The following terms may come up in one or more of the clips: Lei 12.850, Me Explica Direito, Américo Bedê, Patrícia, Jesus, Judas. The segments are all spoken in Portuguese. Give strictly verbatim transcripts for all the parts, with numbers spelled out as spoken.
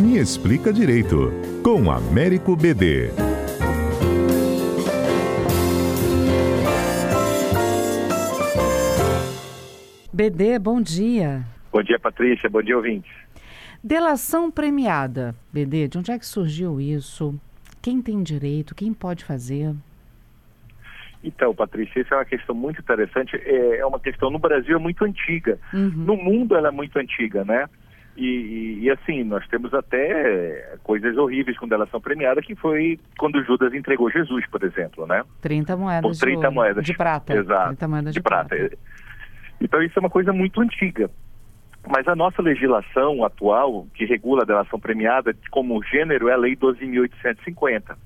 Me Explica Direito, com Américo Bedê. Bedê, bom dia. Bom dia, Patrícia. Bom dia, ouvintes. Delação premiada. Bedê, de onde é que surgiu isso? Quem tem direito? Quem pode fazer? Então, Patrícia, isso é uma questão muito interessante. É uma questão no Brasil muito antiga. Uhum. No mundo ela é muito antiga, né? E, e, e assim, nós temos até coisas horríveis com delação premiada, que foi quando Judas entregou Jesus, por exemplo, né? trinta moedas, por trinta de, ouro, moedas. de prata. Exato. trinta moedas de, de prata. prata. Então isso é uma coisa muito antiga. Mas a nossa legislação atual, que regula a delação premiada como gênero, é a Lei doze mil oitocentos e cinquenta.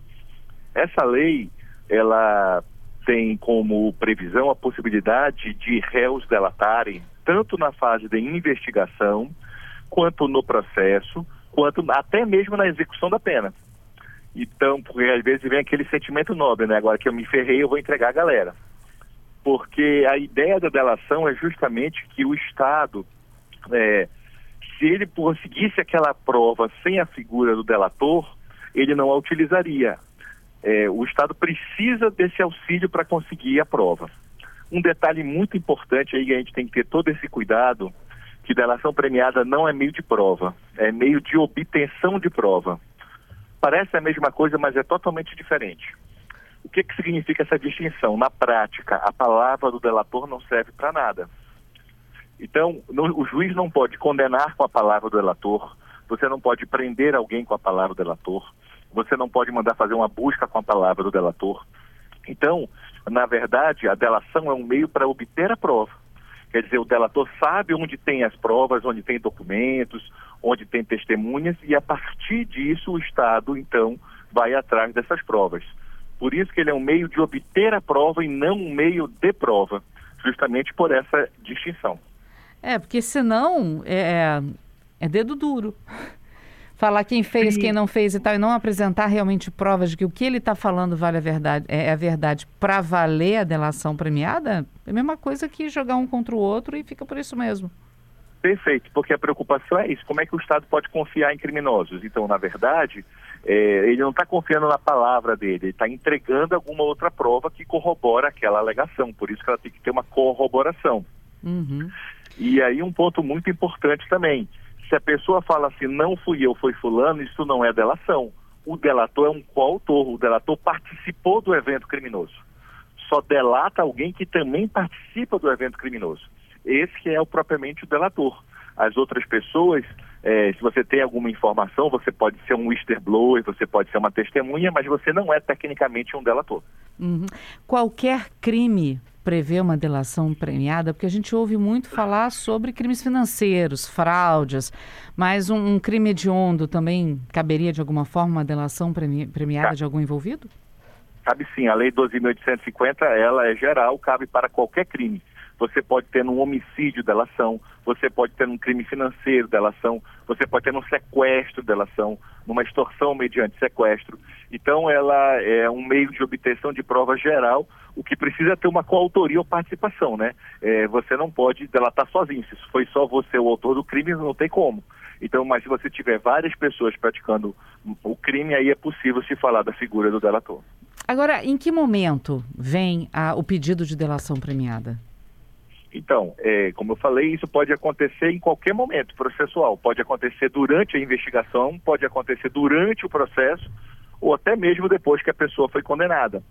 Essa lei, ela tem como previsão a possibilidade de réus delatarem, tanto na fase de investigação, quanto no processo, quanto até mesmo na execução da pena. Então, porque às vezes vem aquele sentimento nobre, né? Agora que eu me ferrei, eu vou entregar a galera. Porque a ideia da delação é justamente que o Estado, é, se ele conseguisse aquela prova sem a figura do delator, ele não a utilizaria. É, o Estado precisa desse auxílio para conseguir a prova. Um detalhe muito importante aí, que a gente tem que ter todo esse cuidado, que delação premiada não é meio de prova, é meio de obtenção de prova. Parece a mesma coisa, mas é totalmente diferente. O que, que significa essa distinção? Na prática, a palavra do delator não serve para nada. Então, no, o juiz não pode condenar com a palavra do delator, você não pode prender alguém com a palavra do delator, você não pode mandar fazer uma busca com a palavra do delator. Então, na verdade, a delação é um meio para obter a prova. Quer dizer, o delator sabe onde tem as provas, onde tem documentos, onde tem testemunhas, e a partir disso o Estado, então, vai atrás dessas provas. Por isso que ele é um meio de obter a prova e não um meio de prova, justamente por essa distinção. É, porque senão é, é dedo duro. Falar quem fez, Sim. quem não fez e tal, e não apresentar realmente provas de que o que ele está falando vale a verdade, é a verdade para valer a delação premiada, é a mesma coisa que jogar um contra o outro e fica por isso mesmo. Perfeito, porque a preocupação é isso, como é que o Estado pode confiar em criminosos? Então, na verdade, é, ele não está confiando na palavra dele, ele está entregando alguma outra prova que corrobora aquela alegação, por isso que ela tem que ter uma corroboração. Uhum. E aí um ponto muito importante também, se a pessoa fala assim, não fui eu, foi fulano, isso não é delação. O delator é um coautor, o delator participou do evento criminoso. Só delata alguém que também participa do evento criminoso. Esse que é o, propriamente o delator. As outras pessoas, eh, se você tem alguma informação, você pode ser um whistleblower, você pode ser uma testemunha, mas você não é tecnicamente um delator. Uhum. Qualquer crime prevê uma delação premiada, porque a gente ouve muito falar sobre crimes financeiros, fraudes, mas um, um crime hediondo também caberia de alguma forma uma delação premi- premiada cabe. de algum envolvido? Cabe sim, a Lei doze mil oitocentos e cinquenta, ela é geral, cabe para qualquer crime. Você pode ter num homicídio delação, você pode ter num crime financeiro delação, você pode ter num sequestro delação, numa extorsão mediante sequestro. Então, ela é um meio de obtenção de prova geral, o que precisa ter uma coautoria ou participação, né? É, você não pode delatar sozinho. Se foi só você o autor do crime, não tem como. Então, mas se você tiver várias pessoas praticando o crime, aí é possível se falar da figura do delator. Agora, em que momento vem a, o pedido de delação premiada? Então, é, como eu falei, isso pode acontecer em qualquer momento processual. Pode acontecer durante a investigação, pode acontecer durante o processo ou até mesmo depois que a pessoa foi condenada.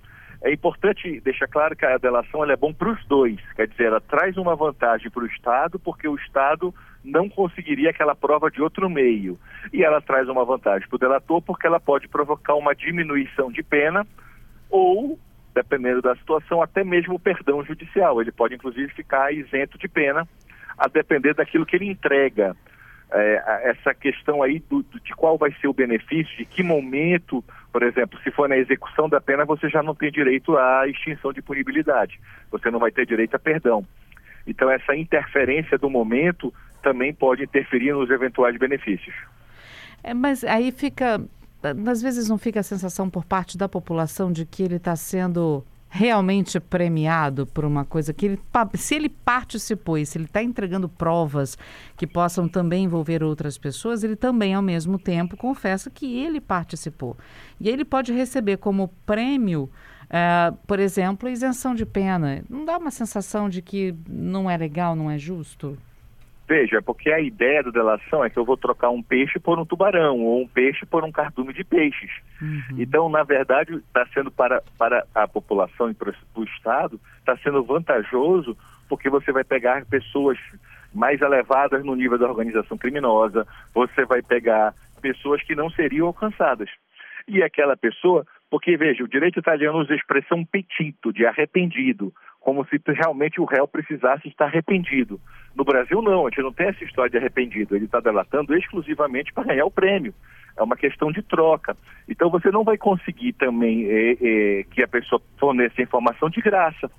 É importante deixar claro que a delação ela é bom para os dois. Quer dizer, ela traz uma vantagem para o Estado porque o Estado não conseguiria aquela prova de outro meio. E ela traz uma vantagem para o delator porque ela pode provocar uma diminuição de pena ou, dependendo da situação, até mesmo o perdão judicial. Ele pode, inclusive, ficar isento de pena, a depender daquilo que ele entrega. É, essa questão aí do, de qual vai ser o benefício, de que momento, por exemplo, se for na execução da pena, você já não tem direito à extinção de punibilidade. Você não vai ter direito a perdão. Então, essa interferência do momento também pode interferir nos eventuais benefícios. É, mas aí fica... Às vezes não fica a sensação por parte da população de que ele está sendo realmente premiado por uma coisa que ele, se ele participou e se ele está entregando provas que possam também envolver outras pessoas, ele também, ao mesmo tempo, confessa que ele participou. E ele pode receber como prêmio, uh, por exemplo, isenção de pena. Não dá uma sensação de que não é legal, não é justo? Veja, porque a ideia da delação é que eu vou trocar um peixe por um tubarão ou um peixe por um cardume de peixes. Uhum. Então, na verdade, está sendo para, para a população e para o Estado, está sendo vantajoso porque você vai pegar pessoas mais elevadas no nível da organização criminosa, você vai pegar pessoas que não seriam alcançadas. E aquela pessoa, porque veja, o direito italiano usa a expressão petito, de arrependido, como se realmente o réu precisasse estar arrependido. No Brasil, não, a gente não tem essa história de arrependido. Ele está delatando exclusivamente para ganhar o prêmio. É uma questão de troca. Então, você não vai conseguir também é, é, que a pessoa forneça informação de graça.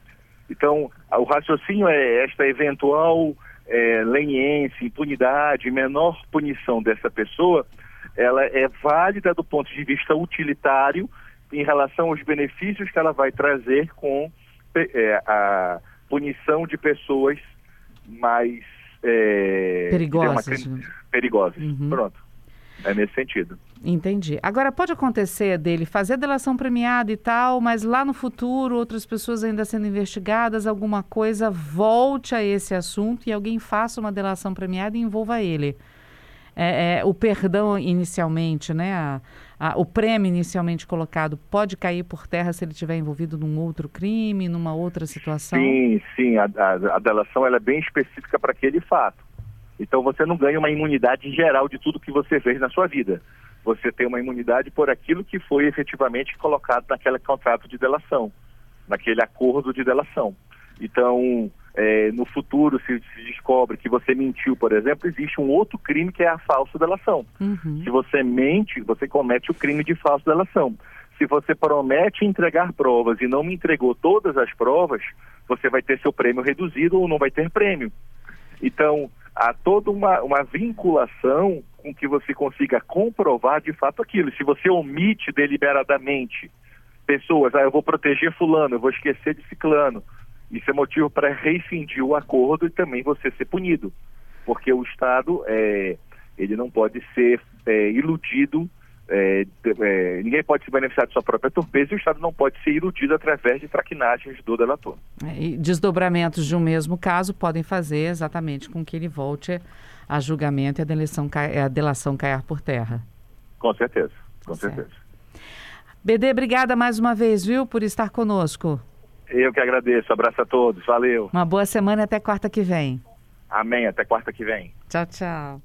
Então, o raciocínio é esta eventual é, leniência, impunidade, menor punição dessa pessoa, ela é válida do ponto de vista utilitário em relação aos benefícios que ela vai trazer com a punição de pessoas mais é, perigosas. Uma... perigosas. Uhum. Pronto. É nesse sentido. Entendi. Agora, pode acontecer dele fazer delação premiada e tal, mas lá no futuro, outras pessoas ainda sendo investigadas, alguma coisa volte a esse assunto e alguém faça uma delação premiada e envolva ele. É, é, o perdão inicialmente, né? A, a, o prêmio inicialmente colocado pode cair por terra se ele estiver envolvido num outro crime, numa outra situação? Sim, sim. A, a, a delação ela é bem específica para aquele fato. Então você não ganha uma imunidade geral de tudo que você fez na sua vida. Você tem uma imunidade por aquilo que foi efetivamente colocado naquele contrato de delação, naquele acordo de delação. Então... É, no futuro, se, se descobre que você mentiu, por exemplo, existe um outro crime que é a falsa delação. Uhum. Se você mente, você comete o crime de falsa delação. Se você promete entregar provas e não me entregou todas as provas, você vai ter seu prêmio reduzido ou não vai ter prêmio. Então, há toda uma, uma vinculação com que você consiga comprovar de fato aquilo. Se você omite deliberadamente pessoas, ah, eu vou proteger fulano, eu vou esquecer de ciclano, isso é motivo para rescindir o acordo e também você ser punido, porque o Estado, é, ele não pode ser é, iludido, é, é, ninguém pode se beneficiar de sua própria torpeza e o Estado não pode ser iludido através de traquinagens do delator. E desdobramentos de um mesmo caso podem fazer exatamente com que ele volte a julgamento e a delação, a delação cair por terra. Com certeza, com certo. certeza. Bedê, obrigada mais uma vez, viu, por estar conosco. Eu que agradeço. Abraço a todos. Valeu. Uma boa semana e até quarta que vem. Amém. Até quarta que vem. Tchau, tchau.